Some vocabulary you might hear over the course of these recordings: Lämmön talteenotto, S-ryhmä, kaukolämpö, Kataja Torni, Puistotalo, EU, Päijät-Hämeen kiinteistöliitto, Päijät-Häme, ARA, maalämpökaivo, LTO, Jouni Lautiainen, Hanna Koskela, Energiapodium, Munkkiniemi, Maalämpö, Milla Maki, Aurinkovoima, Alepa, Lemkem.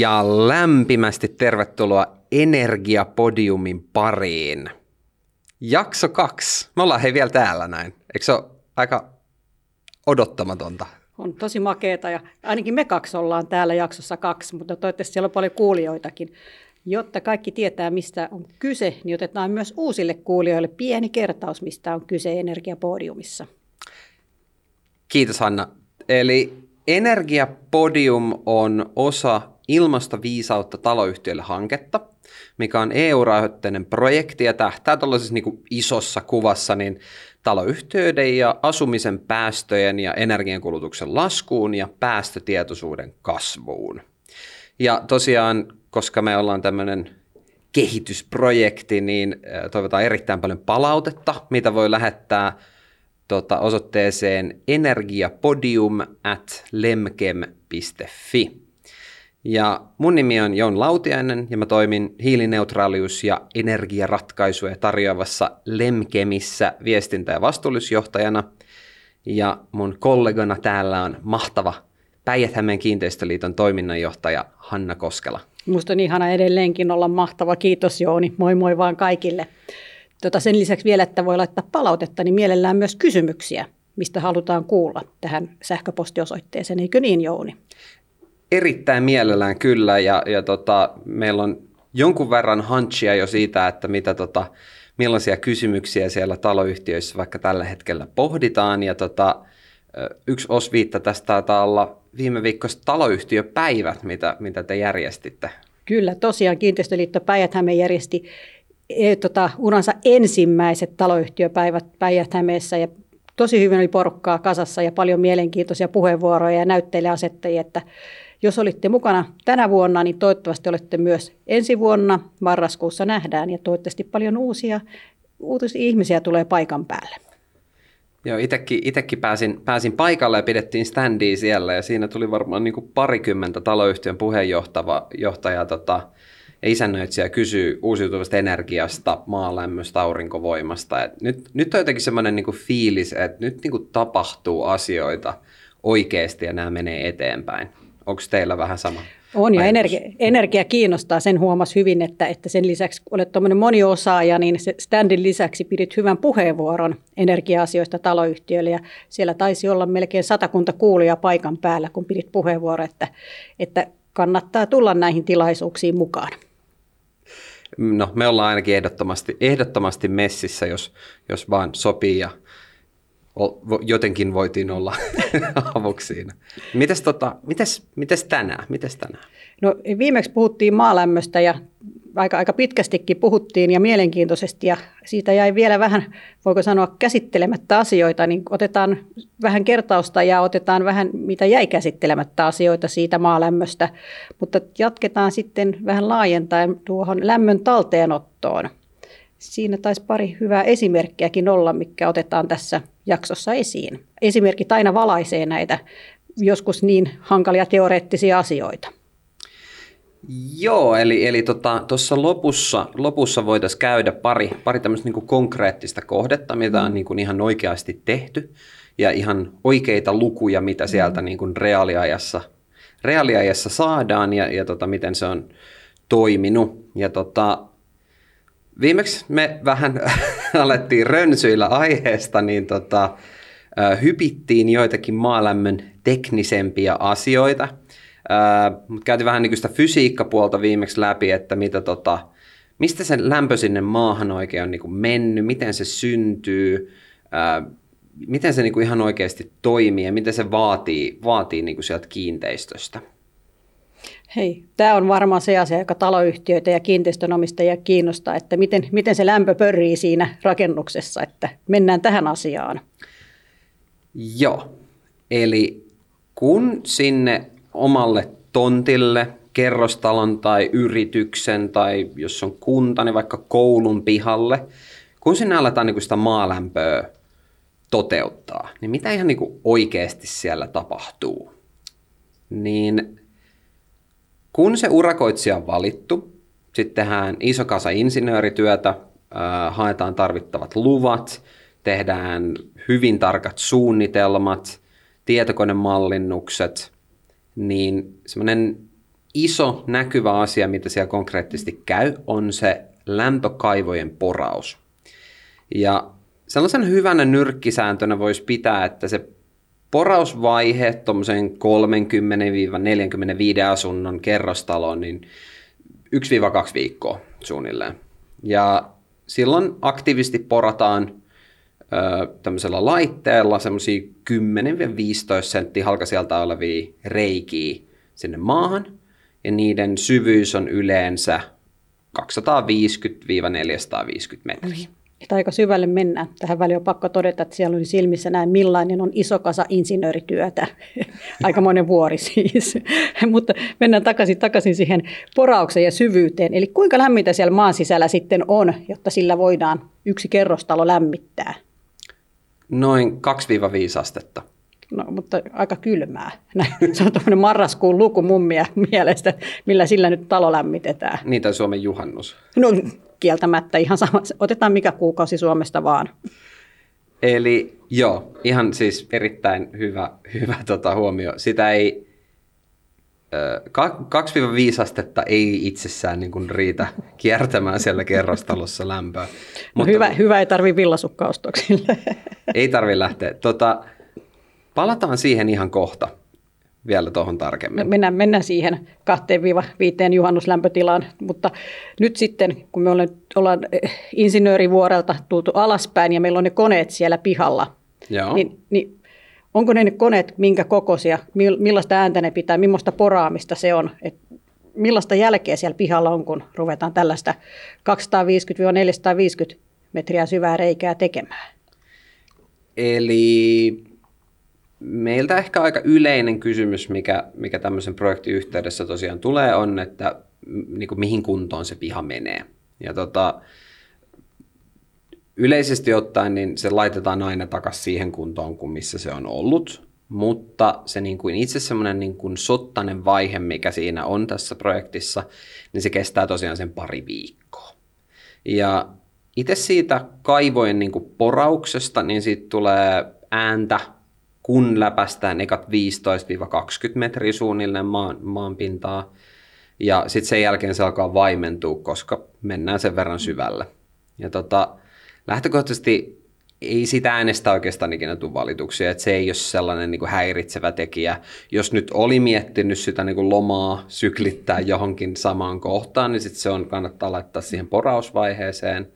Ja lämpimästi tervetuloa Energiapodiumin pariin. Jakso 2. Me ollaan vielä täällä näin. Eikö se ole aika odottamatonta? On tosi makeeta ja ainakin me kaksi ollaan täällä jaksossa 2, mutta toivottavasti siellä on paljon kuulijoitakin. Jotta kaikki tietää, mistä on kyse, niin otetaan myös uusille kuulijoille pieni kertaus, mistä on kyse Energiapodiumissa. Kiitos Hanna. Eli Energiapodium on osa ilmastoviisautta taloyhtiöille -hanketta, mikä on EU-rahoitteinen projekti ja tähtää tuollaisessa niin isossa kuvassa niin taloyhtiöiden ja asumisen päästöjen ja energiankulutuksen laskuun ja päästötietoisuuden kasvuun. Ja tosiaan, koska me ollaan tämmöinen kehitysprojekti, niin toivotaan erittäin paljon palautetta, mitä voi lähettää osoitteeseen energiapodium@lemkem.fi. Ja mun nimi on Jouni Lautiainen ja mä toimin hiilineutraalius- ja energiaratkaisuja tarjoavassa Lemkemissä viestintä- ja vastuullisuusjohtajana. Ja mun kollegana täällä on mahtava Päijät-Hämeen kiinteistöliiton toiminnanjohtaja Hanna Koskela. Musta on ihana edelleenkin olla mahtava. Kiitos Jouni. Moi moi vaan kaikille. Sen lisäksi vielä, että voi laittaa palautetta, niin mielellään myös kysymyksiä, mistä halutaan kuulla tähän sähköpostiosoitteeseen. Eikö niin, Jouni? Erittäin mielellään kyllä, ja meillä on jonkun verran hunchia jo siitä, että millaisia kysymyksiä siellä taloyhtiöissä vaikka tällä hetkellä pohditaan. Ja yksi osviitta tästä taitaa olla viime viikossa taloyhtiöpäivät, mitä te järjestitte. Kyllä, tosiaan Kiinteistöliitto Päijät-Häme järjesti uransa ensimmäiset taloyhtiöpäivät Päijät-Hämeessä ja tosi hyvin oli porukkaa kasassa ja paljon mielenkiintoisia puheenvuoroja ja näyttelijäasettajia, että jos olitte mukana tänä vuonna, niin toivottavasti olette myös ensi vuonna. Marraskuussa nähdään ja toivottavasti paljon uusia ihmisiä tulee paikan päälle. Joo, itsekin pääsin paikalle ja pidettiin standia siellä ja siinä tuli varmaan niin kuin parikymmentä taloyhtiön puheenjohtajaa isännöitsijä kysyy uusiutuvasta energiasta, maalämmöstä, aurinkovoimasta. Et nyt on jotenkin semmoinen niinku fiilis, että nyt niinku tapahtuu asioita oikeasti ja nämä menee eteenpäin. Onko teillä vähän sama? On ja energia kiinnostaa, sen huomasi hyvin, että sen lisäksi olet tuommoinen moniosaaja, niin se standin lisäksi pidit hyvän puheenvuoron energia-asioista taloyhtiöille ja siellä taisi olla melkein 100 kuulijaa paikan päällä, kun pidit puheenvuoron, että kannattaa tulla näihin tilaisuuksiin mukaan. No, me ollaan ainakin ehdottomasti messissä, jos vaan sopii ja jotenkin voitiin olla avuksi siinä. Mites tänään? No, viimeksi puhuttiin maalämmöstä ja aika pitkästikin puhuttiin ja mielenkiintoisesti ja siitä jäi vielä vähän, voiko sanoa, käsittelemättä asioita, niin otetaan vähän kertausta ja otetaan vähän, mitä jäi käsittelemättä asioita siitä maalämmöstä, mutta jatketaan sitten vähän laajentaen tuohon lämmön talteenottoon. Siinä taisi pari hyvää esimerkkiäkin olla, mikä otetaan tässä jaksossa esiin. Esimerkit aina valaisee näitä joskus niin hankalia teoreettisia asioita. Joo, eli tuossa lopussa voitaisiin käydä pari tämmöistä niinku konkreettista kohdetta, mitä on niinku ihan oikeasti tehty ja ihan oikeita lukuja, mitä sieltä niinku reaaliajassa saadaan ja miten se on toiminut. Ja viimeksi me vähän alettiin rönsyillä aiheesta, niin hypittiin joitakin maalämmön teknisempiä asioita. Mutta käytiin vähän niin kuin sitä fysiikkapuolta viimeksi läpi, että mistä se lämpö sinne maahan oikein on niin kuin mennyt, miten se syntyy, miten se niin kuin ihan oikeasti toimii ja miten se vaatii niin kuin sieltä kiinteistöstä. Hei, tämä on varmaan se asia, joka taloyhtiöitä ja kiinteistönomistajia kiinnostaa, että miten se lämpö pörrii siinä rakennuksessa, että mennään tähän asiaan. Joo, eli kun sinne omalle tontille, kerrostalon tai yrityksen tai jos on kunta, niin vaikka koulun pihalle, kun sinne aletaan niin kuin sitä maalämpöä toteuttaa, niin mitä ihan niin kuin oikeasti siellä tapahtuu? Niin kun se urakoitsija on valittu, sitten tehdään iso kasa insinöörityötä, haetaan tarvittavat luvat, tehdään hyvin tarkat suunnitelmat, tietokonemallinnukset, niin semmoinen iso näkyvä asia, mitä siellä konkreettisesti käy, on se lämpökaivojen poraus. Ja sellaisen hyvänä nyrkkisääntönä voisi pitää, että se porausvaihe tuommoisen 30-45 asunnon kerrostaloon, niin 1-2 viikkoa suunnilleen. Ja silloin aktiivisesti porataan tämmöisellä laitteella semmoisia 10-15 senttiä halkaisijalta olevia reikiä sinne maahan, ja niiden syvyys on yleensä 250-450 metriä. Että aika syvälle mennään. Tähän väliin on pakko todeta, että siellä oli silmissä näin millainen on iso kasa insinöörityötä. Aikamoinen vuori siis. Mutta mennään takaisin siihen poraukseen ja syvyyteen. Eli kuinka lämmintä siellä maan sisällä sitten on, jotta sillä voidaan yksi kerrostalo lämmittää? Noin 2-5 astetta. No, mutta aika kylmää. Se on tuommoinen marraskuun luku mun mielestä, millä sillä nyt talo lämmitetään. Niin, tai Suomen juhannus. No kieltämättä ihan sama. Otetaan mikä kuukausi Suomesta vaan. Eli joo, ihan siis erittäin hyvä huomio. Sitä ei, 2-5 astetta ei itsessään niin kuin riitä kiertämään siellä kerrostalossa lämpöä. No, hyvä, ei tarvitse villasukkaostoksille. Ei tarvitse lähteä. Palataan siihen ihan kohta, vielä tuohon tarkemmin. Mennään siihen 2-5 juhannuslämpötilaan, mutta nyt sitten, kun me ollaan insinöörivuorelta tultu alaspäin ja meillä on ne koneet siellä pihalla, niin onko ne koneet minkä kokoisia, millaista ääntä ne pitää, millaista poraamista se on, millaista jälkeä siellä pihalla on, kun ruvetaan tällaista 250-450 metriä syvää reikää tekemään? Eli meiltä ehkä aika yleinen kysymys, mikä tämmöisen projektin yhteydessä tosiaan tulee, on, että niin kuin mihin kuntoon se piha menee. Ja yleisesti ottaen niin se laitetaan aina takaisin siihen kuntoon, kuin missä se on ollut, mutta se niin kuin itse semmoinen niin kuin sottainen vaihe, mikä siinä on tässä projektissa, niin se kestää tosiaan sen pari viikkoa. Ja itse siitä kaivojen niin kuin porauksesta, niin siitä tulee ääntä, kun läpästään ekat 15-20 metriä suunnilleen maanpintaa, ja sitten sen jälkeen se alkaa vaimentua, koska mennään sen verran syvälle. Ja lähtökohtaisesti ei sitä äänestä oikeastaan ikinä tule valituksia, että se ei ole sellainen niin kuin häiritsevä tekijä. Jos nyt oli miettinyt sitä niin kuin lomaa syklittää johonkin samaan kohtaan, niin sitten se on, kannattaa laittaa siihen porausvaiheeseen.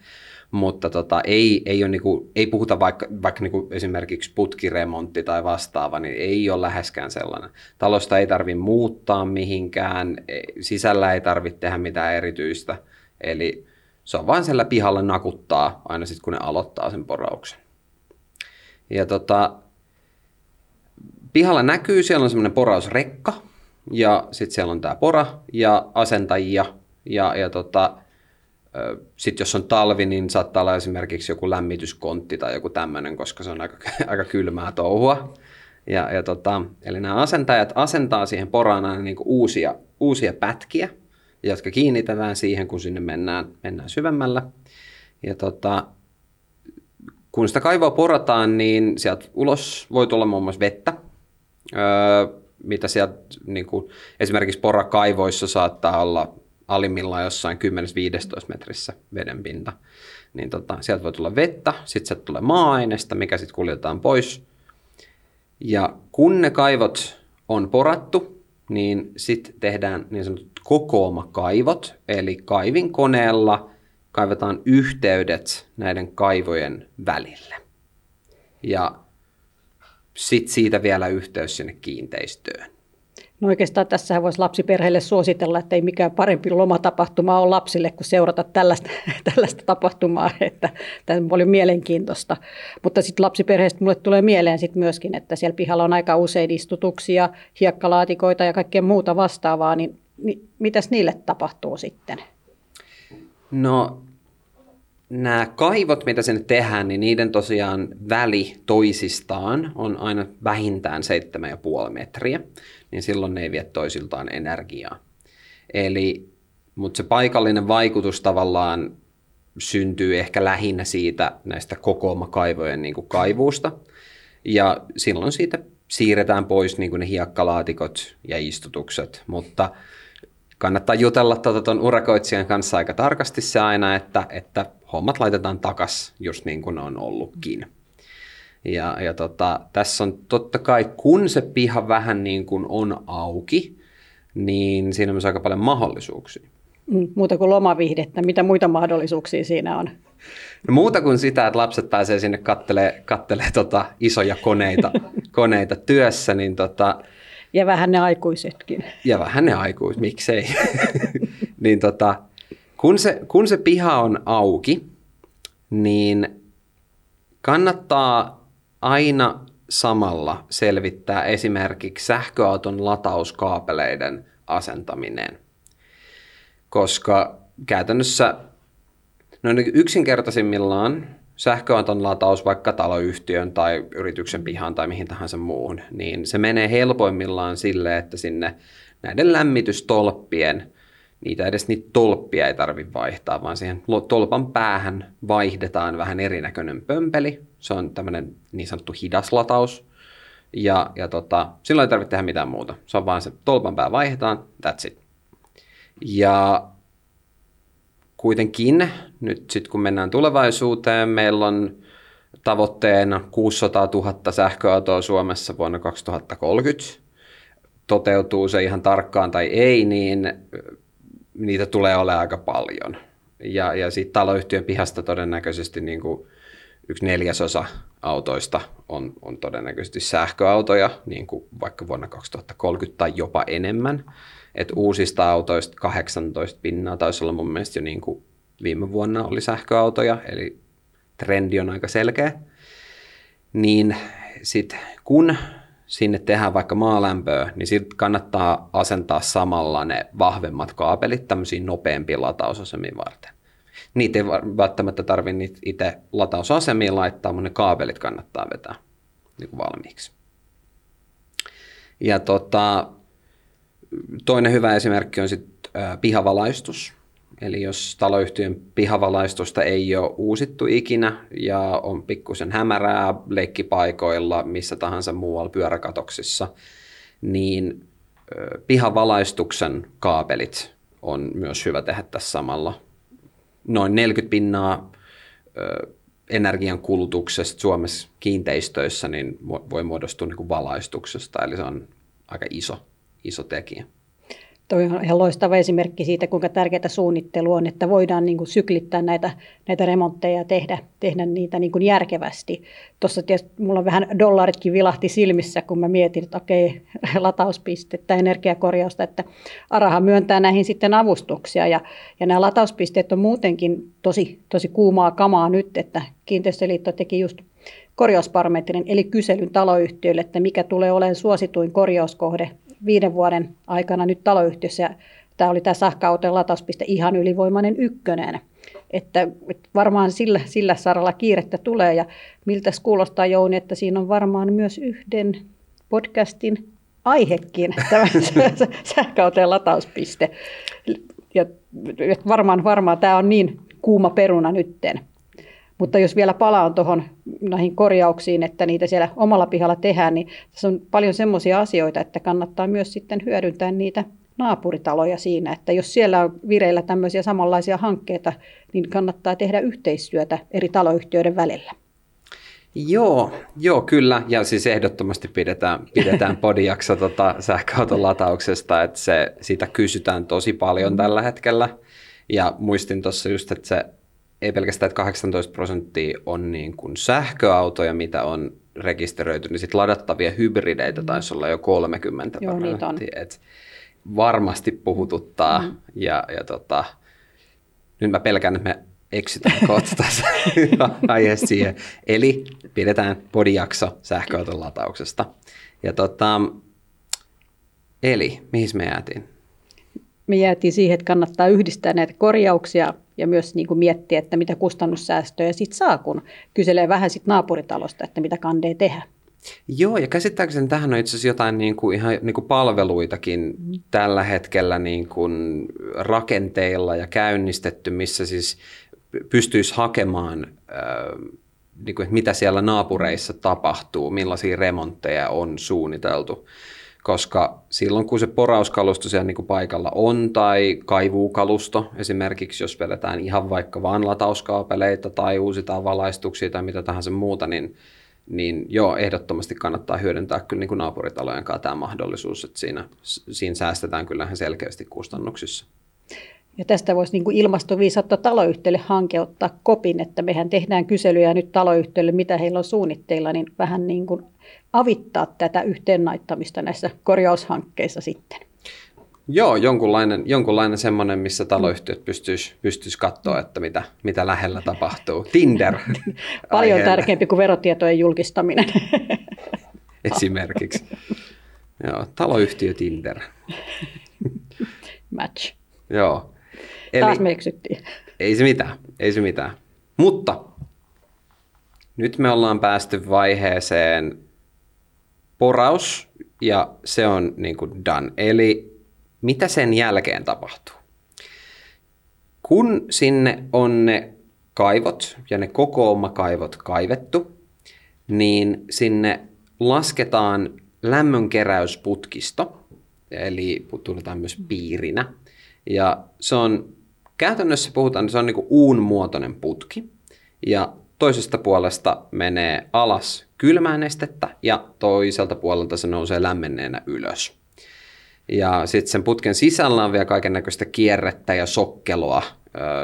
Mutta ei ole niinku, ei puhuta vaikka niinku esimerkiksi putkiremontti tai vastaava, niin ei ole läheskään sellainen. Talosta ei tarvitse muuttaa mihinkään, sisällä ei tarvitse tehdä mitään erityistä. Eli se on vain siellä pihalla nakuttaa aina sitten, kun ne aloittaa sen porauksen. Ja pihalla näkyy, siellä on semmoinen porausrekka ja sitten siellä on tämä pora ja asentajia ja sitten jos on talvi, niin saattaa olla esimerkiksi joku lämmityskontti tai joku tämmöinen, koska se on aika kylmää touhua. Eli nämä asentajat asentaa siihen poraan aina niin kuin uusia pätkiä, jotka kiinnitetään siihen, kun sinne mennään syvemmällä. Ja kun sitä kaivoa porataan, niin sieltä ulos voi tulla muun muassa vettä. Mitä sieltä, niin kuin, esimerkiksi porakaivoissa saattaa olla alimmillaan jossain 10-15 metrissä vedenpinta, niin sieltä voi tulla vettä, sitten sieltä tulee maa-ainesta, mikä sitten kuljetaan pois. Ja kun ne kaivot on porattu, niin sitten tehdään niin sanotut kokoomakaivot, eli kaivinkoneella kaivetaan yhteydet näiden kaivojen välille. Ja sitten siitä vielä yhteys sinne kiinteistöön. No oikeastaan tässähän voisi lapsiperheille suositella, että ei mikään parempi lomatapahtuma ole lapsille, kun seurata tällaista tapahtumaa, että tämä on paljon mielenkiintoista. Mutta sitten lapsiperheistä mulle tulee mieleen sitten myöskin, että siellä pihalla on aika usein istutuksia, hiekkalaatikoita ja kaikkea muuta vastaavaa, niin mitäs niille tapahtuu sitten? No nämä kaivot, mitä sinne tehdään, niin niiden tosiaan väli toisistaan on aina vähintään 7,5 metriä. Niin silloin ne ei vie toisiltaan energiaa. Mutta se paikallinen vaikutus tavallaan syntyy ehkä lähinnä siitä näistä kokoomakaivojen niin kuin kaivuusta. Ja silloin siitä siirretään pois niin kuin ne hiekkalaatikot ja istutukset. Mutta kannattaa jutella tuon urakoitsijan kanssa aika tarkasti se aina, että hommat laitetaan takas just niin kuin ne on ollutkin. Ja tässä on totta kai, kun se piha vähän niin kuin on auki, niin siinä on myös aika paljon mahdollisuuksia. Muuta kuin lomaviihdettä, mitä muita mahdollisuuksia siinä on? No muuta kuin sitä, että lapset pääsee sinne kattelee isoja koneita työssä. Niin ja vähän ne aikuisetkin. Ja vähän ne aikuiset, miksei. Niin kun se piha on auki, niin kannattaa aina samalla selvittää esimerkiksi sähköauton latauskaapeleiden asentaminen. Koska käytännössä yksinkertaisimmillaan sähköauton lataus vaikka taloyhtiön tai yrityksen pihaan tai mihin tahansa muuhun, niin se menee helpoimmillaan sille, että sinne näiden lämmitystolppien, niitä tolppia ei tarvitse vaihtaa, vaan siihen tolpan päähän vaihdetaan vähän erinäköinen pömpeli. Se on tämmöinen niin sanottu hidaslataus. Ja silloin ei tarvitse tehdä mitään muuta. Se on vaan se tolpan pää vaihdetaan, that's it. Ja kuitenkin nyt sitten kun mennään tulevaisuuteen, meillä on tavoitteena 600 000 sähköautoa Suomessa vuonna 2030. Toteutuu se ihan tarkkaan tai ei, niin niitä tulee olemaan aika paljon. Ja siitä taloyhtiön pihasta todennäköisesti niin kuin 1/4 autoista on todennäköisesti sähköautoja, niin kuin vaikka vuonna 2030 tai jopa enemmän. Et uusista autoista 18% taisi olla mun mielestä jo niin kuin viime vuonna oli sähköautoja, eli trendi on aika selkeä. Niin sit kun sinne tehdään vaikka maalämpöä, niin sitten kannattaa asentaa samalla ne vahvemmat kaapelit tämmöisiin nopeampiin latausasemiin varten. Niitä ei välttämättä tarvitse niitä itse latausasemiin laittaa, mutta ne kaapelit kannattaa vetää niin kuin valmiiksi. Ja toinen hyvä esimerkki on sitten pihavalaistus. Eli jos taloyhtiön pihavalaistusta ei ole uusittu ikinä ja on pikkusen hämärää leikkipaikoilla, missä tahansa muualla pyöräkatoksissa, niin pihavalaistuksen kaapelit on myös hyvä tehdä tässä samalla. Noin 40% energian kulutuksesta Suomessa kiinteistöissä niin voi muodostua niin kuin valaistuksesta, eli se on aika iso tekijä. Toi on ihan loistava esimerkki siitä, kuinka tärkeää suunnittelu on, että voidaan niin kuin syklittää näitä remontteja ja tehdä niitä niin kuin järkevästi. Tuossa tietysti mulla vähän dollaritkin vilahti silmissä, kun mä mietin, että okei, latauspistettä, energiakorjausta, että ARAhan myöntää näihin sitten avustuksia. Ja nämä latauspisteet on muutenkin tosi kuumaa kamaa nyt, että Kiinteistöliitto teki just korjausbarometrin, eli kyselyn taloyhtiöille, että mikä tulee olemaan suosituin korjauskohde 5 vuoden aikana nyt taloyhtiössä. Tämä oli tämä sähköautojen latauspiste ihan ylivoimainen 1. Että varmaan sillä saralla kiirettä tulee. Ja miltäs kuulostaa, Jouni, että siinä on varmaan myös yhden podcastin aihekin tämä sähköautojen latauspiste. Ja varmaan tämä on niin kuuma peruna nytten. Mutta jos vielä palaan näihin korjauksiin, että niitä siellä omalla pihalla tehdään, niin tässä on paljon semmoisia asioita, että kannattaa myös sitten hyödyntää niitä naapuritaloja siinä. Että jos siellä on vireillä tämmöisiä samanlaisia hankkeita, niin kannattaa tehdä yhteistyötä eri taloyhtiöiden välillä. Joo, kyllä. Ja siis ehdottomasti pidetään podiaksa sähköauton latauksesta, että sitä kysytään tosi paljon tällä hetkellä. Ja muistin tuossa just, että ei pelkästään, että 18% on niin kuin sähköautoja, mitä on rekisteröity, niin sitten ladattavia hybrideitä taisi olla jo 30%. Et varmasti puhututtaa. Mm. Ja nyt mä pelkään, että me eksytään kohta tässä aiheessa siihen. Eli pidetään podijakso sähköauton latauksesta. Ja eli mihin me jäätiin? Me jäätiin siihen, että kannattaa yhdistää näitä korjauksia ja myös niin kuin miettiä, että mitä kustannussäästöjä sitten saa, kun kyselee vähän sit naapuritalosta, että mitä kandee tehdä. Joo, ja käsittääkseni tähän on itse asiassa jotain niin kuin ihan niin kuin palveluitakin tällä hetkellä niin kuin rakenteilla ja käynnistetty, missä siis pystyisi hakemaan, niin kuin, mitä siellä naapureissa tapahtuu, millaisia remontteja on suunniteltu. koska silloin kun se porauskalusto siellä niin kuin paikalla on tai kaivuukalusto, esimerkiksi jos vedetään ihan vaikka vaan latauskaapeleita tai uusitaan valaistuksia tai mitä tahansa muuta, niin joo, ehdottomasti kannattaa hyödyntää kyllä niin kuin naapuritalojen kanssa tämä mahdollisuus, että siinä säästetään kyllähän selkeästi kustannuksissa. Ja tästä voisi niin kuin ilmastoviisautta taloyhtiölle hanke ottaa kopin, että mehän tehdään kyselyjä nyt taloyhtiölle, mitä heillä on suunnitteilla, niin vähän niin kuin avittaa tätä yhteennaittamista näissä korjaushankkeissa sitten. Joo, jonkunlainen semmoinen, missä taloyhtiöt pystyisi katsoa, että mitä lähellä tapahtuu. Tinder. Paljon tärkeämpi kuin verotietojen julkistaminen. Esimerkiksi. Joo, taloyhtiö Tinder. Match. Joo. Eli taas me eksyttiin. Ei se mitään. Mutta nyt me ollaan päästy vaiheeseen poraus ja se on niin kuin done. Eli mitä sen jälkeen tapahtuu? Kun sinne on ne kaivot ja ne kokoomakaivot kaivettu, niin sinne lasketaan lämmönkeräysputkisto, eli tunnetaan myös piirinä. Ja se on, käytännössä puhutaan, se on niin kuin uun muotoinen putki ja toisesta puolesta menee alas kylmää nestettä ja toiselta puolelta se nousee lämmenneenä ylös. Ja sitten sen putken sisällä on vielä kaiken näköistä kierrettä ja sokkeloa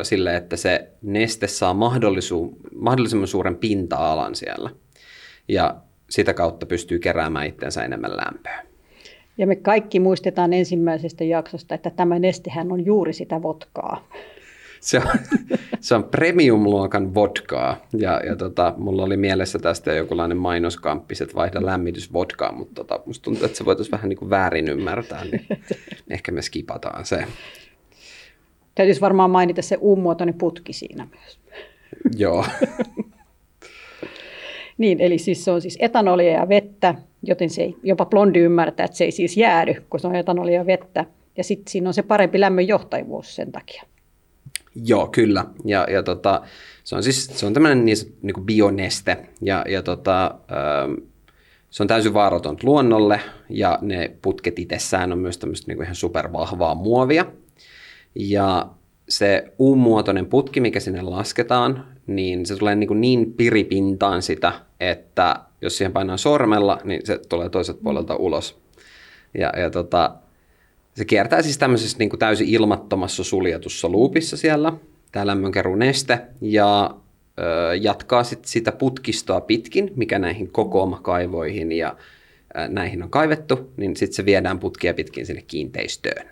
sille, että se neste saa mahdollisimman suuren pinta-alan siellä ja sitä kautta pystyy keräämään itsensä enemmän lämpöä. Ja me kaikki muistetaan ensimmäisestä jaksosta, että tämä nestehän on juuri sitä vodkaa. Se on premium-luokan vodkaa. Ja mulla oli mielessä tästä jokinlainen mainoskamppi, että vaihda lämmitys vodkaa, mutta musta tuntuu, että se voitaisiin vähän niin kuin väärin ymmärtää, niin ehkä me skipataan se. Täytyisi varmaan mainita se uumuotoinen putki siinä myös. Joo. Niin, eli siis se on siis etanolia ja vettä, joten se ei, jopa blondi ymmärtää, että se ei siis jäädy, kun se on etanolia ja vettä. Ja sitten siinä on se parempi lämmönjohtajuus sen takia. Joo, kyllä. Ja se on tämmöinen niin kuin bioneste. Se on täysin vaaraton luonnolle ja ne putket itsessään on myös tämmöistä niin kuin ihan supervahvaa muovia. Ja se U-muotoinen putki, mikä sinne lasketaan, niin se tulee niin piripintaan sitä, että jos siihen painaa sormella, niin se tulee toiselta puolelta ulos. Se kiertää siis tämmöisessä niin kuin täysin ilmattomassa suljetussa luupissa siellä, tämä lämmönkeruuneste, ja jatkaa sitten sitä putkistoa pitkin, mikä näihin kokoomakaivoihin ja näihin on kaivettu, niin sitten se viedään putkia pitkin sinne kiinteistöön.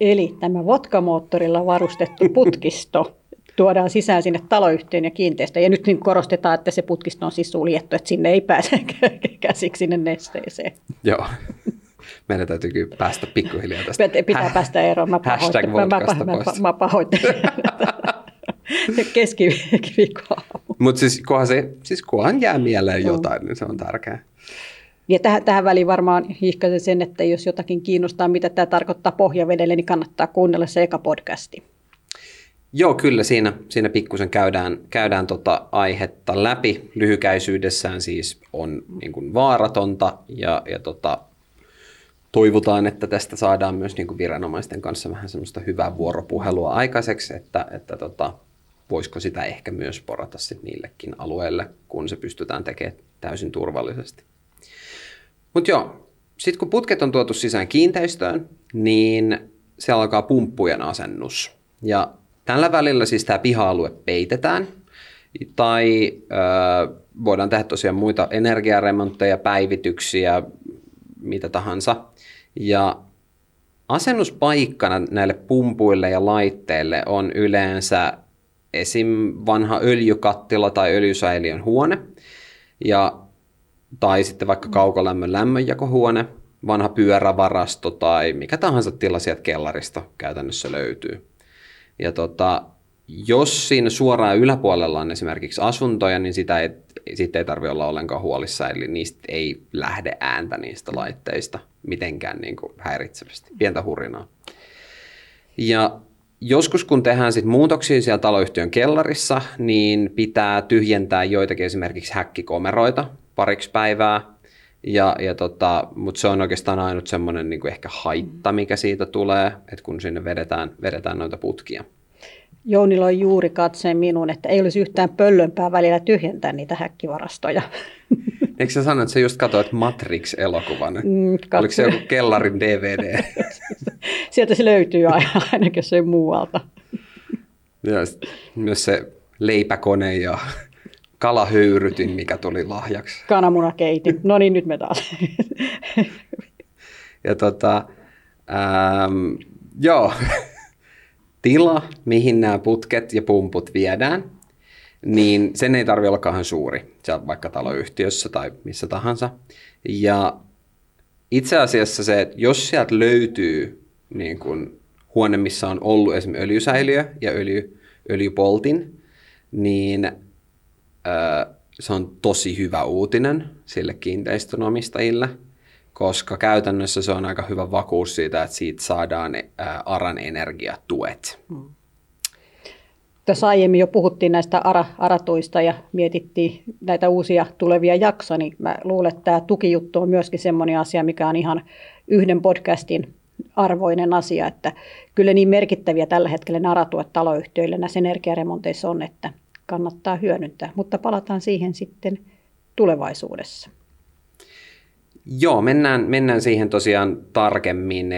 Eli tämä vodkamoottorilla varustettu putkisto tuodaan sisään sinne taloyhtiön ja kiinteistöön. Ja nyt niin korostetaan, että se putkisto on siis suljettu, että sinne ei pääse käsiksi sinne nesteeseen. Joo. Meidän täytyy kyllä päästä pikkuhiljaa tästä. Pitää päästä eroon. Mä pahoittelen. Keskiviikkoa. Mutta siis kunhan jää mieleen jotain, niin se on tärkeää. Ja tähän väliin varmaan hihkaisen sen, että jos jotakin kiinnostaa, mitä tämä tarkoittaa pohjavedelle, niin kannattaa kuunnella se eka podcasti. Joo, kyllä siinä pikkusen käydään aihetta läpi. Lyhykäisyydessään siis on niin kuin vaaratonta ja toivotaan, että tästä saadaan myös niin kuin viranomaisten kanssa vähän semmoista hyvää vuoropuhelua aikaiseksi, että voisiko sitä ehkä myös porata sitten niillekin alueille, kun se pystytään tekemään täysin turvallisesti. Mutta joo, sitten kun putket on tuotu sisään kiinteistöön, niin siellä alkaa pumppujen asennus. Ja tällä välillä siis tämä piha-alue peitetään tai voidaan tehdä tosiaan muita energiaremontteja, päivityksiä, mitä tahansa. Ja asennuspaikkana näille pumpuille ja laitteille on yleensä esim. Vanha öljykattila tai öljysäiliön huone. Tai sitten vaikka kaukolämmön lämmönjakohuone, vanha pyörävarasto tai mikä tahansa tila sieltä kellarista käytännössä löytyy. Ja jos siinä suoraan yläpuolella on esimerkiksi asuntoja, niin siitä ei tarvitse olla ollenkaan huolissa, eli niistä ei lähde ääntä niistä laitteista mitenkään niin kuin häiritsevästi, pientä hurinaa. Ja joskus kun tehdään sit muutoksia siellä taloyhtiön kellarissa, niin pitää tyhjentää joitakin esimerkiksi häkkikomeroita pariksi päivää Mutta se on oikeastaan ainut semmoinen niin kuin ehkä haitta, mikä siitä tulee, että kun sinne vedetään noita putkia. Jounilla on juuri katseen minuun, että ei olisi yhtään pöllömpää välillä tyhjentää niitä häkkivarastoja. Eikö sä sano, että sä just katsoit Matrix-elokuvan? Oliko se joku kellarin DVD? Sieltä se löytyy ainakin, jos ei muualta. Ja myös se leipäkone ja kalahöyrytin, mikä tuli lahjaksi. Kananmunakeitin. No niin, nyt me taas. Joo. Tila, mihin nämä putket ja pumput viedään, niin sen ei tarvitse olla kauhean suuri, vaikka taloyhtiössä tai missä tahansa. Ja itse asiassa se, että jos sieltä löytyy niin kun huone, missä on ollut esimerkiksi öljysäiliö ja öljypoltin, niin se on tosi hyvä uutinen sille kiinteistönomistajille, koska käytännössä se on aika hyvä vakuus siitä, että siitä saadaan ARAn energiatuet. Tässä aiemmin jo puhuttiin näistä ARA-tuista ja mietittiin näitä uusia tulevia jaksoja, niin mä luulen, että tämä tukijuttu on myöskin semmoinen asia, mikä on ihan yhden podcastin arvoinen asia, että kyllä niin merkittäviä tällä hetkellä ne ARA-tuet taloyhtiöille näissä energiaremonteissa on, että kannattaa hyödyntää, mutta palataan siihen sitten tulevaisuudessa. Joo, mennään siihen tosiaan tarkemmin,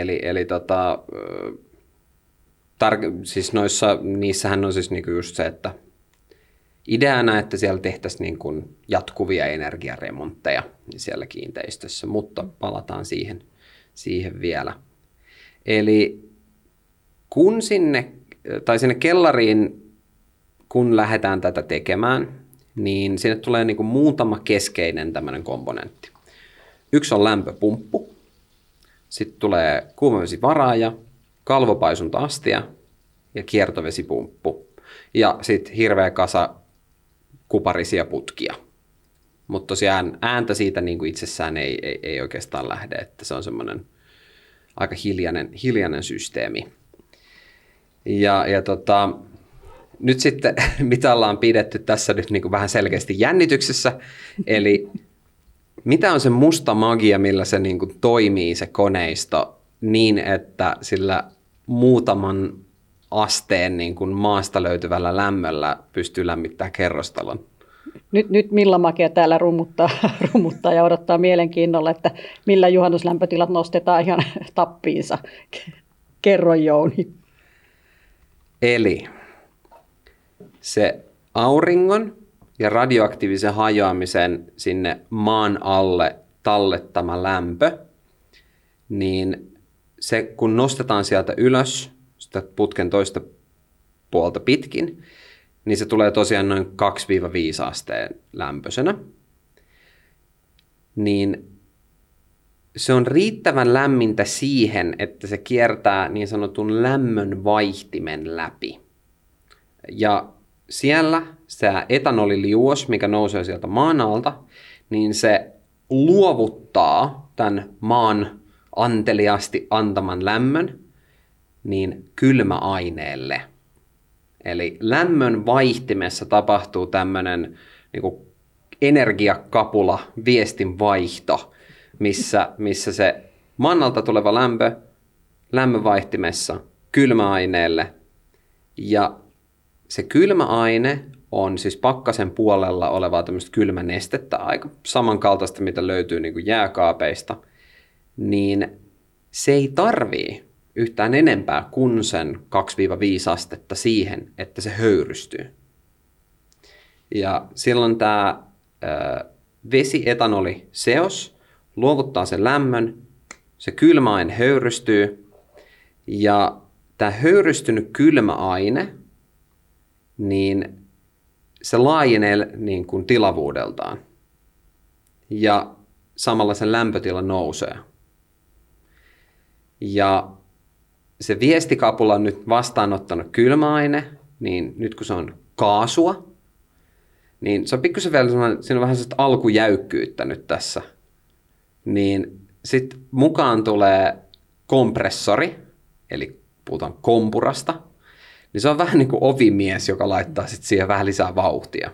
siis niissähän on siis niinku just se, että ideana, että siellä tehtäisiin niinku jatkuvia energiaremontteja siellä kiinteistössä, mutta palataan siihen vielä. Eli kun sinne kellariin, kun lähdetään tätä tekemään, niin sinne tulee niinku muutama keskeinen tämmöinen komponentti. Yksi on lämpöpumppu, sitten tulee kuumavesivaraaja, kalvopaisunta-astia ja kiertovesipumppu. Ja sitten hirveä kasa kuparisia putkia. Mutta tosiaan ääntä siitä niin kuin itsessään ei oikeastaan lähde, että se on semmoinen aika hiljainen systeemi. Nyt sitten, mitä ollaan pidetty tässä nyt niin kuin vähän selkeästi jännityksessä, eli mitä on se musta magia, millä se niin kuin toimii se koneisto niin, että sillä muutaman asteen niin kuin maasta löytyvällä lämmöllä pystyy lämmittämään kerrostalon? Nyt Milla Makia täällä rummuttaa ja odottaa mielenkiinnolla, että millä juhannuslämpötilat nostetaan ihan tappiinsa. Kerro, Jouni. Eli se auringon ja radioaktiivisen hajoamisen sinne maan alle tallettama lämpö, niin se kun nostetaan sieltä ylös, sitä putken toista puolta pitkin, niin se tulee tosiaan noin 2-5 asteen lämpöisenä. Niin se on riittävän lämmintä siihen, että se kiertää niin sanotun lämmön vaihtimen läpi. Ja siellä se etanoliliuos, mikä nousee sieltä maan alta, niin se luovuttaa tämän maan anteliasti antaman lämmön niin kylmäaineelle. Eli lämmön vaihtimessa tapahtuu tämmöinen niin energiakapula viestinvaihto, missä se maan alta tuleva lämpö lämmön vaihtimessa kylmäaineelle, ja se kylmäaine on siis pakkasen puolella olevaa tämmöistä kylmänestettä, aika samankaltaista, mitä löytyy niin kuin jääkaapeista, niin se ei tarvii yhtään enempää kuin sen 2-5 astetta siihen, että se höyrystyy. Ja silloin tämä vesi-etanoliseos luovuttaa sen lämmön, se kylmäaine höyrystyy, ja tämä höyrystynyt kylmäaine, niin se laajenee niin kuin tilavuudeltaan ja samalla sen lämpötila nousee. Ja se viestikapula on nyt vastaanottanut kylmäaine, niin nyt kun se on kaasua, niin se on pikkusen vielä siinä on vähän sellaista alkujäykkyyttä nyt tässä. Niin sitten mukaan tulee kompressori, eli puhutaan kompurasta. Niin se on vähän niin kuin ovimies, joka laittaa sit siihen vähän lisää vauhtia.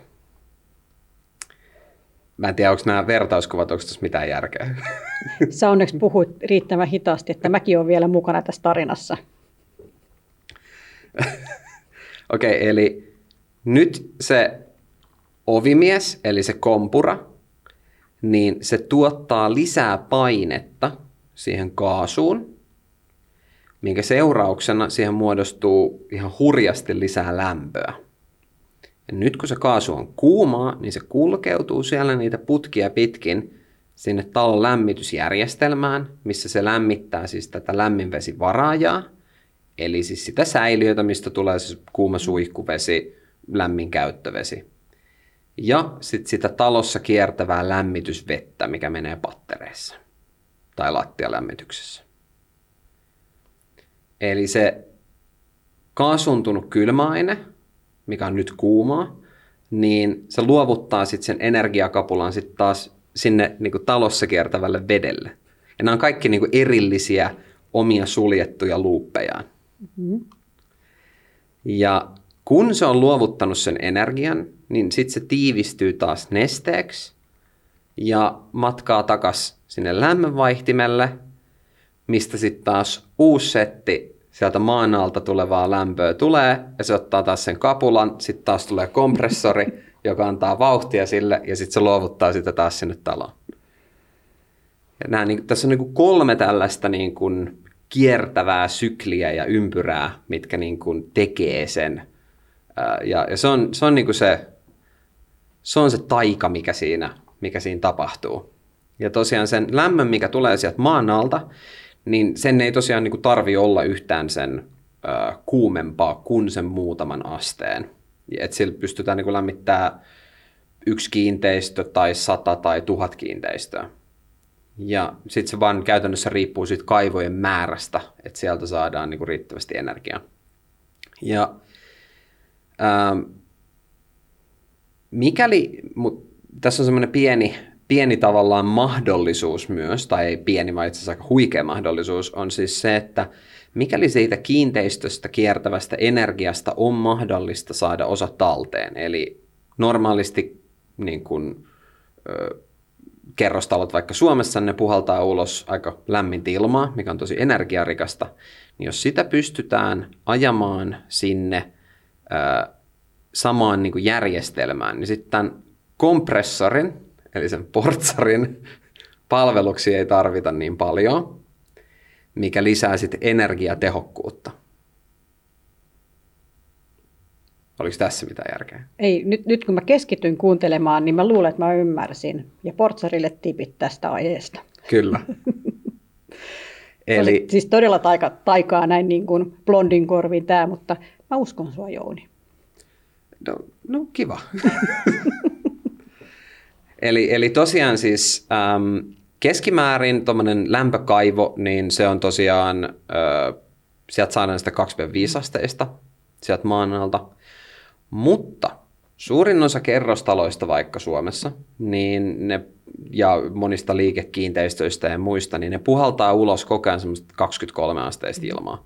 Mä en tiedä, onko nämä vertauskuvat, onko tässä mitään järkeä? Sä onneksi puhuit riittävän hitaasti, että mäkin olen vielä mukana tässä tarinassa. Okei, eli nyt se ovimies, eli se kompura, niin se tuottaa lisää painetta siihen kaasuun, minkä seurauksena siihen muodostuu ihan hurjasti lisää lämpöä. Ja nyt kun se kaasu on kuumaa, niin se kulkeutuu siellä niitä putkia pitkin sinne talon lämmitysjärjestelmään, missä se lämmittää siis tätä lämminvesivaraajaa, eli siis sitä säiliötä, mistä tulee siis kuuma suihkuvesi, lämmin käyttövesi. Ja sitten sitä talossa kiertävää lämmitysvettä, mikä menee pattereissa tai lattialämmityksessä. Eli se kaasuntunut kylmäaine, mikä on nyt kuumaa, niin se luovuttaa sitten sen energiakapulan sitten taas sinne niinku talossa kiertävälle vedelle. Ja nämä on kaikki niinku erillisiä omia suljettuja luuppejaan. Mm-hmm. Ja kun se on luovuttanut sen energian, niin sitten se tiivistyy taas nesteeksi ja matkaa takaisin sinne lämmönvaihtimelle, mistä sitten taas uusi setti sieltä maan alta tulevaa lämpöä tulee, ja se ottaa taas sen kapulan, sitten taas tulee kompressori, joka antaa vauhtia sille, ja sitten se luovuttaa sitä taas sinne taloon. Ja nämä, niin, tässä on niin kolme tällaista niin kuin kiertävää sykliä ja ympyrää, mitkä niin kuin tekee sen. Ja se on se taika, mikä siinä tapahtuu. Ja tosiaan sen lämmön, mikä tulee sieltä maan alta, niin sen ei tosiaan niin kuin tarvitse olla yhtään sen kuumempaa kuin sen muutaman asteen. Että sillä pystytään niin kuin lämmittämään 1 kiinteistö tai 100 tai 1000 kiinteistöä. Ja sitten se vaan käytännössä riippuu siitä kaivojen määrästä, että sieltä saadaan niin kuin riittävästi energiaa. Ja tässä on semmoinen pieni tavallaan mahdollisuus myös, tai ei pieni, vaan itse asiassa aika huikea mahdollisuus, on siis se, että mikäli siitä kiinteistöstä kiertävästä energiasta on mahdollista saada osa talteen, eli normaalisti niin kun, kerrostalot vaikka Suomessa, ne puhaltaa ulos aika lämmintä ilmaa, mikä on tosi energiarikasta, niin jos sitä pystytään ajamaan sinne samaan niin kuin järjestelmään, niin sitten tämän kompressorin, eli sen portsarin palveluksi ei tarvita niin paljon, mikä lisää sitten energiatehokkuutta. Oliko tässä mitään järkeä? Ei, nyt kun mä keskityin kuuntelemaan, niin mä luulen, että mä ymmärsin. Ja portsarille tipit tästä aiheesta. Kyllä. Eli siis todella taikaa näin niin kuin blondin korviin tämä, mutta mä uskon sua, Jouni. No kiva. Eli tosiaan siis keskimäärin tuommoinen lämpökaivo, niin se on tosiaan, sieltä saadaan sitä 2,5 asteista sieltä maan alta. Mutta suurin osa kerrostaloista vaikka Suomessa, niin ne, ja monista liikekiinteistöistä ja muista, niin ne puhaltaa ulos koko ajan semmoista 23 asteista ilmaa,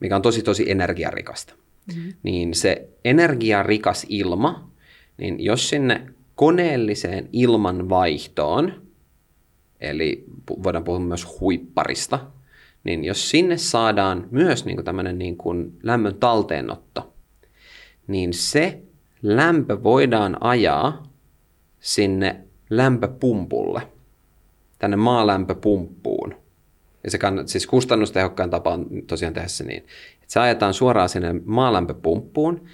mikä on tosi energiarikasta. Mm-hmm. Niin se energiarikas ilma, niin jos sinne koneelliseen ilmanvaihtoon, eli voidaan puhua myös huipparista, niin jos sinne saadaan myös niin kuin tämmöinen niin kuin lämmön talteenotto, niin se lämpö voidaan ajaa sinne lämpöpumpulle, tänne maalämpöpumppuun. Ja se siis kustannustehokkain tapa on tosiaan tehdä se niin, että se ajetaan suoraan sinne maalämpöpumppuun.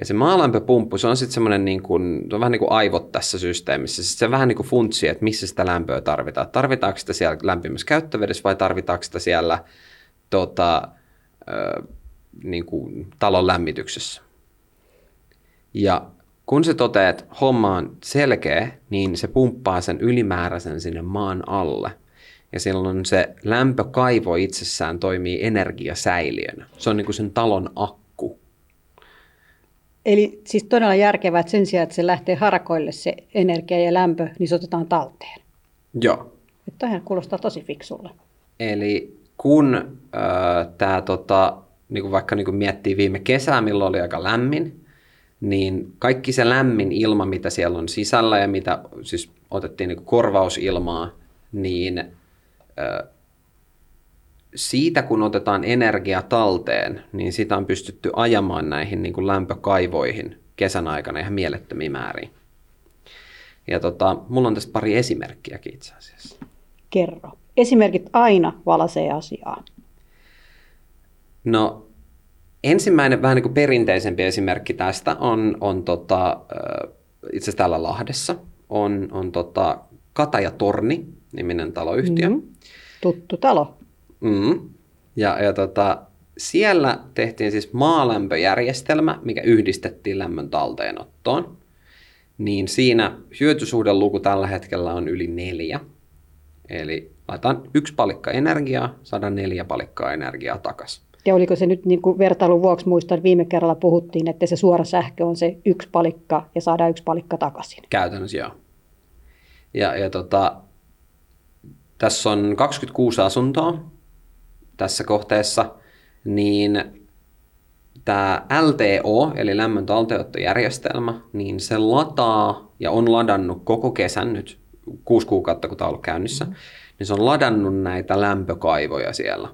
Ja se maalämpöpumppu, se on sitten semmoinen, niin kuin, se on vähän niin kuin aivot tässä systeemissä. Sitten se vähän niin kuin funtsii, että missä sitä lämpöä tarvitaan. Tarvitaanko sitä siellä lämpimässä käyttövedessä vai tarvitaanko sitä siellä niin kuin talon lämmityksessä. Ja kun se toteaa, että homma on selkeä, niin se pumppaa sen ylimääräisen sinne maan alle. Ja silloin se lämpökaivo itsessään toimii energiasäiliönä. Se on niin kuin sen talon akku. Eli siis todella järkevää, että sen sijaan, että se lähtee harakoille se energia ja lämpö, niin se otetaan talteen. Joo. Tähän kuulostaa tosi fiksulle. Eli kun tämä niin kuin vaikka niin kuin miettii viime kesää, milloin oli aika lämmin, niin kaikki se lämmin ilma, mitä siellä on sisällä ja mitä siis otettiin niin kuin korvausilmaa, niin siitä kun otetaan energia talteen, niin sitä on pystytty ajamaan näihin niin kuin lämpökaivoihin kesän aikana ihan mielettömiin määriin. Ja mulla on tästä pari esimerkkiäkin itse asiassa. Kerro. Esimerkit aina valaisee asiaa. No, ensimmäinen vähän niin kuin perinteisempi esimerkki tästä on itse asiassa täällä Lahdessa, on Kataja Torni -niminen taloyhtiö. Mm-hmm. Tuttu talo. Mm-hmm. Ja siellä tehtiin siis maalämpöjärjestelmä, mikä yhdistettiin lämmön talteenottoon. Niin siinä hyötysuhdeluku tällä hetkellä on yli 4. Eli laitetaan 1 palikka energiaa, saadaan 4 palikkaa energiaa takaisin. Ja oliko se nyt niin kuin vertailun vuoksi muistan, että viime kerralla puhuttiin, että se suora sähkö on se 1 palikka ja saadaan 1 palikka takaisin. Käytännössä joo. Ja tässä on 26 asuntoa tässä kohteessa, niin tämä LTO, eli lämmön talteenottojärjestelmä, niin se lataa ja on ladannut koko kesän nyt, 6 kuukautta kun tämä on ollut käynnissä, niin se on ladannut näitä lämpökaivoja siellä.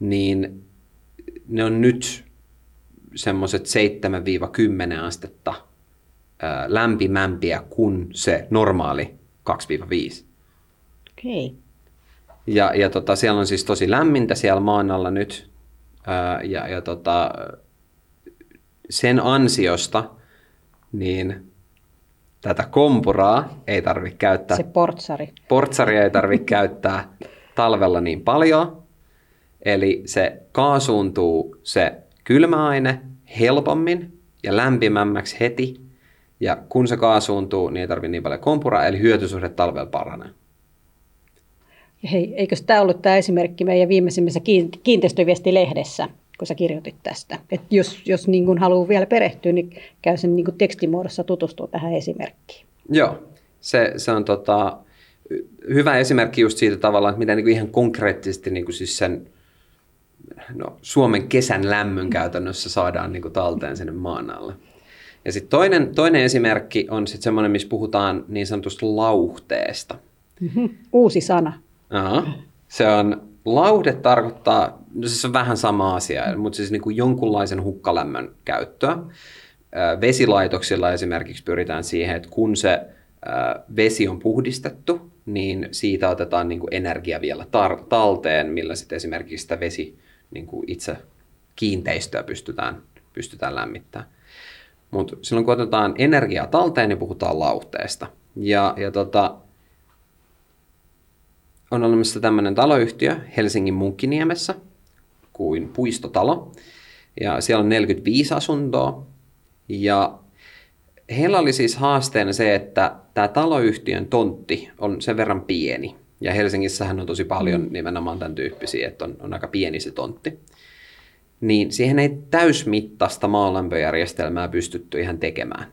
Niin ne on nyt semmoiset 7-10 astetta lämpimämpiä kuin se normaali 2-5. Okei. Okay. Ja siellä on siis tosi lämmintä siellä maan alla nyt. Ja sen ansiosta niin tätä kompuraa ei tarvitse käyttää. Se portsari. Portsaria ei tarvitse käyttää talvella niin paljon. Eli se kaasuuntuu se kylmäaine helpommin ja lämpimämmäksi heti. Ja kun se kaasuuntuu, niin ei tarvitse niin paljon kompuraa, eli hyötysuhde talvella paranee. Hei, eikös tämä ollut tämä esimerkki meidän viimeisimmässä kiinteistöviestilehdessä, kun sä kirjoitit tästä? Että jos niin kun haluaa vielä perehtyä, niin käy sen niin kun tekstimuodossa tutustua tähän esimerkkiin. Joo, se on hyvä esimerkki just siitä tavallaan, että miten niin ihan konkreettisesti niin siis sen Suomen kesän lämmön käytännössä saadaan niin talteen sinne maan alle. Ja sitten toinen esimerkki on sitten semmoinen, missä puhutaan niin sanotusta lauhteesta. Uusi sana. Aha. Lauhde tarkoittaa, se on vähän sama asia, mutta siis niin kuin jonkunlaisen hukkalämmön käyttöä. Vesilaitoksilla esimerkiksi pyritään siihen, että kun se vesi on puhdistettu, niin siitä otetaan niin kuin energia vielä talteen, millä sitten esimerkiksi sitä vesi niin kuin itse kiinteistöä pystytään lämmittämään. Mutta silloin kun otetaan energiaa talteen, niin puhutaan lauhteesta. Ja on olemassa tämmöinen taloyhtiö Helsingin Munkkiniemessä kuin Puistotalo, ja siellä on 45 asuntoa, ja heillä oli siis haasteena se, että tämä taloyhtiön tontti on sen verran pieni, ja Helsingissähän on tosi paljon nimenomaan tämän tyyppisiä, että on aika pieni se tontti, niin siihen ei täysmittaista maalämpöjärjestelmää pystytty ihan tekemään.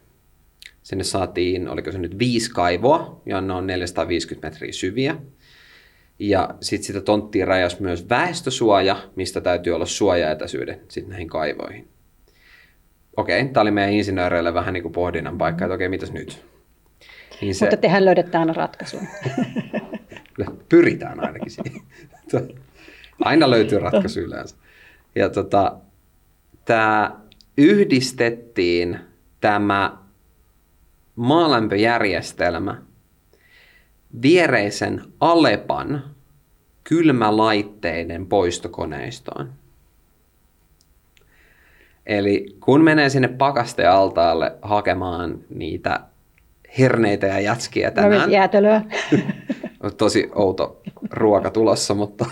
Sinne saatiin, oliko se nyt 5 kaivoa, ja ne on 450 metriä syviä. Ja sitten sitä tonttia rajasi myös väestösuoja, mistä täytyy olla suojaetäisyyden sitten näihin kaivoihin. Okei, tämä oli meidän insinööreille vähän niin kuin pohdinnan paikka, että okei, mitäs nyt? Niin se... Mutta tehän löydätte aina ratkaisuja. Pyritään ainakin siihen. Aina löytyy ratkaisu yleensä. Ja tämä yhdistettiin tämä maalämpöjärjestelmä viereisen Alepan kylmälaitteiden poistokoneistoon. Eli kun menee sinne pakastealtaalle hakemaan niitä herneitä ja jätskiä tänään. Jäätelöä. On tosi outo ruoka tulossa, mutta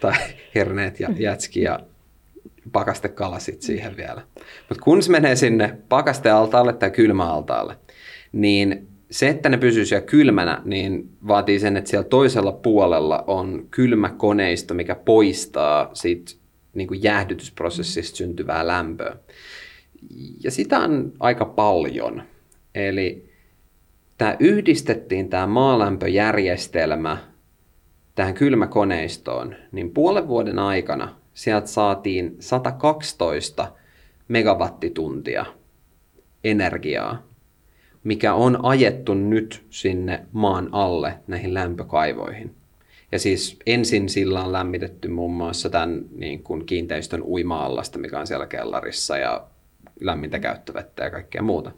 tai herneet ja jätski ja pakastekala sit siihen vielä. Mutta kun se menee sinne pakastealtaalle tai kylmäaltaalle, niin se, että ne pysyy siellä kylmänä, niin vaatii sen, että siellä toisella puolella on kylmä koneisto, mikä poistaa sit, niin kuin jäähdytysprosessista syntyvää lämpöä. Ja sitä on aika paljon. Eli tämä yhdistettiin tämä maalämpöjärjestelmä tähän kylmäkoneistoon, niin puolen vuoden aikana sieltä saatiin 112 megawattituntia energiaa. mikä on ajettu nyt sinne maan alle näihin lämpökaivoihin. Ja siis ensin sillä on lämmitetty muun muassa tämän niin kuin kiinteistön uima-allasta, mikä on siellä kellarissa ja lämmintä käyttövettä ja kaikkea muuta.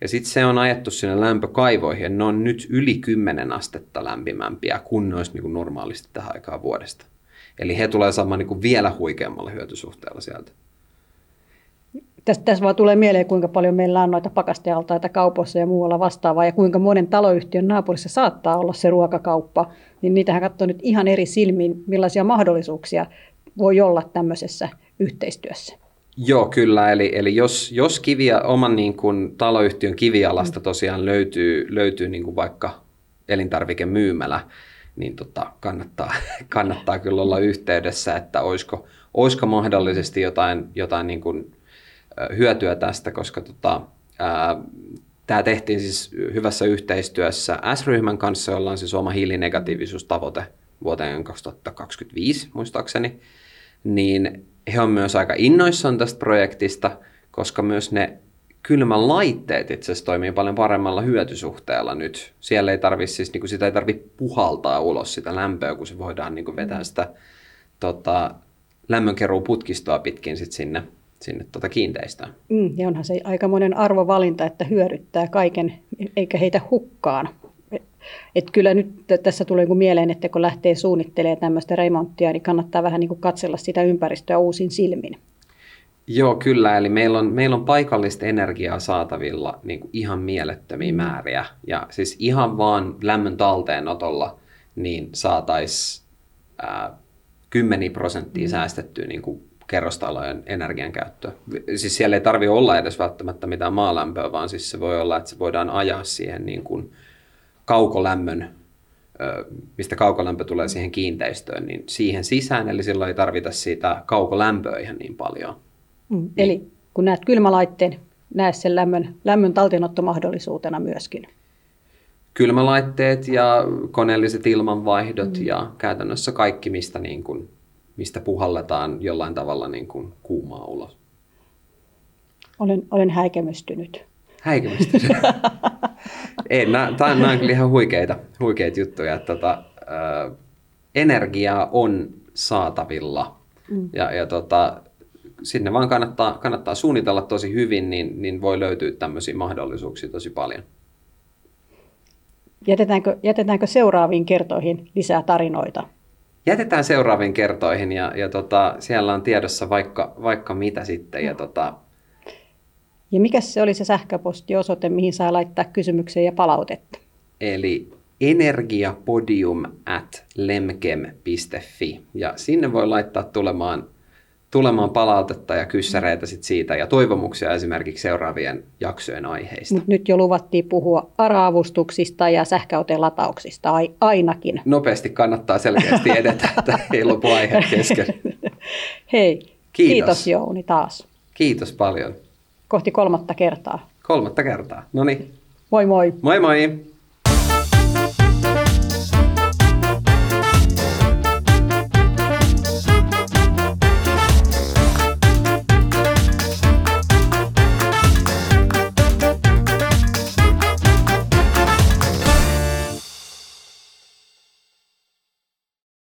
Ja sitten se on ajettu sinne lämpökaivoihin, ja ne on nyt yli 10 astetta lämpimämpiä kuin ne olisi niin kuin normaalisti tähän aikaan vuodesta. Eli he tulevat saamaan niin kuin vielä huikeammalla hyötysuhteella sieltä. Tässä vaan tulee mieleen, kuinka paljon meillä on noita pakastealtaita kaupoissa ja muualla vastaavaa, ja kuinka monen taloyhtiön naapurissa saattaa olla se ruokakauppa. Niin niitähän katsoo nyt ihan eri silmiin, millaisia mahdollisuuksia voi olla tämmöisessä yhteistyössä. Joo, kyllä. Eli jos oman niin kuin taloyhtiön kivialasta tosiaan löytyy niin kuin vaikka elintarvikemyymälä, niin kannattaa kyllä olla yhteydessä, että olisiko mahdollisesti jotain niin kuin hyötyä tästä, koska tämä tehtiin siis hyvässä yhteistyössä S-ryhmän kanssa, jolla on siis oma hiilinegatiivisuustavoite vuoteen 2025 muistaakseni, niin he on myös aika innoissaan tästä projektista, koska myös ne kylmälaitteet itse asiassa toimii paljon paremmalla hyötysuhteella nyt. Siellä ei tarvitse siis, niin kuin sitä ei tarvitse puhaltaa ulos sitä lämpöä, kun se voidaan niin kuin vetää sitä lämmönkeruuputkistoa pitkin sit sinne kiinteistöön. Ja onhan se aikamoinen arvovalinta, että hyödyttää kaiken eikä heitä hukkaan. Et kyllä nyt tässä tulee mieleen, että kun lähtee suunnittelemaan tämmöistä remonttia, niin kannattaa vähän niin kuin katsella sitä ympäristöä uusin silmin. Joo, kyllä. Eli meillä on paikallista energiaa saatavilla niin kuin ihan mielettömiä määriä. Ja siis ihan vaan lämmön talteenotolla niin saataisiin 10% säästettyä niin kuin kerrostalojen energian käyttöä. Siis siellä ei tarvitse olla edes välttämättä mitään maalämpöä, vaan siis se voi olla, että se voidaan ajaa siihen niin kuin kaukolämmön, mistä kaukolämpö tulee siihen kiinteistöön, niin siihen sisään, eli silloin ei tarvita sitä kaukolämpöä ihan niin paljon. Niin. Eli kun näet kylmälaitteen, näe sen lämmön talteenottomahdollisuutena myöskin. Kylmälaitteet ja koneelliset ilmanvaihdot ja käytännössä kaikki, mistä puhalletaan jollain tavalla niin kuin kuumaa ulos. Olen häikämystynyt. Nämä on kyllä ihan huikeita juttuja. Energiaa on saatavilla ja sinne vaan kannattaa suunnitella tosi hyvin, niin voi löytyä tämmöisiä mahdollisuuksia tosi paljon. Jätetäänkö seuraaviin kertoihin lisää tarinoita? Jätetään seuraaviin kertoihin ja siellä on tiedossa vaikka mitä sitten. Ja mikä se oli se sähköpostiosoite, mihin saa laittaa kysymyksiä ja palautetta? Eli energiapodium@lemkem.fi, ja sinne voi laittaa tulemaan palautetta ja kyssäreitä siitä ja toivomuksia esimerkiksi seuraavien jaksojen aiheista. Mut nyt jo luvattiin puhua ARA-avustuksista ja sähköautojen latauksista ainakin. Nopeasti kannattaa selkeästi edetä, että ei lopu aihe kesken. Hei, kiitos Jouni taas. Kiitos paljon. Kohti 3. kertaa. 3. kertaa, no niin. Moi moi. Moi moi.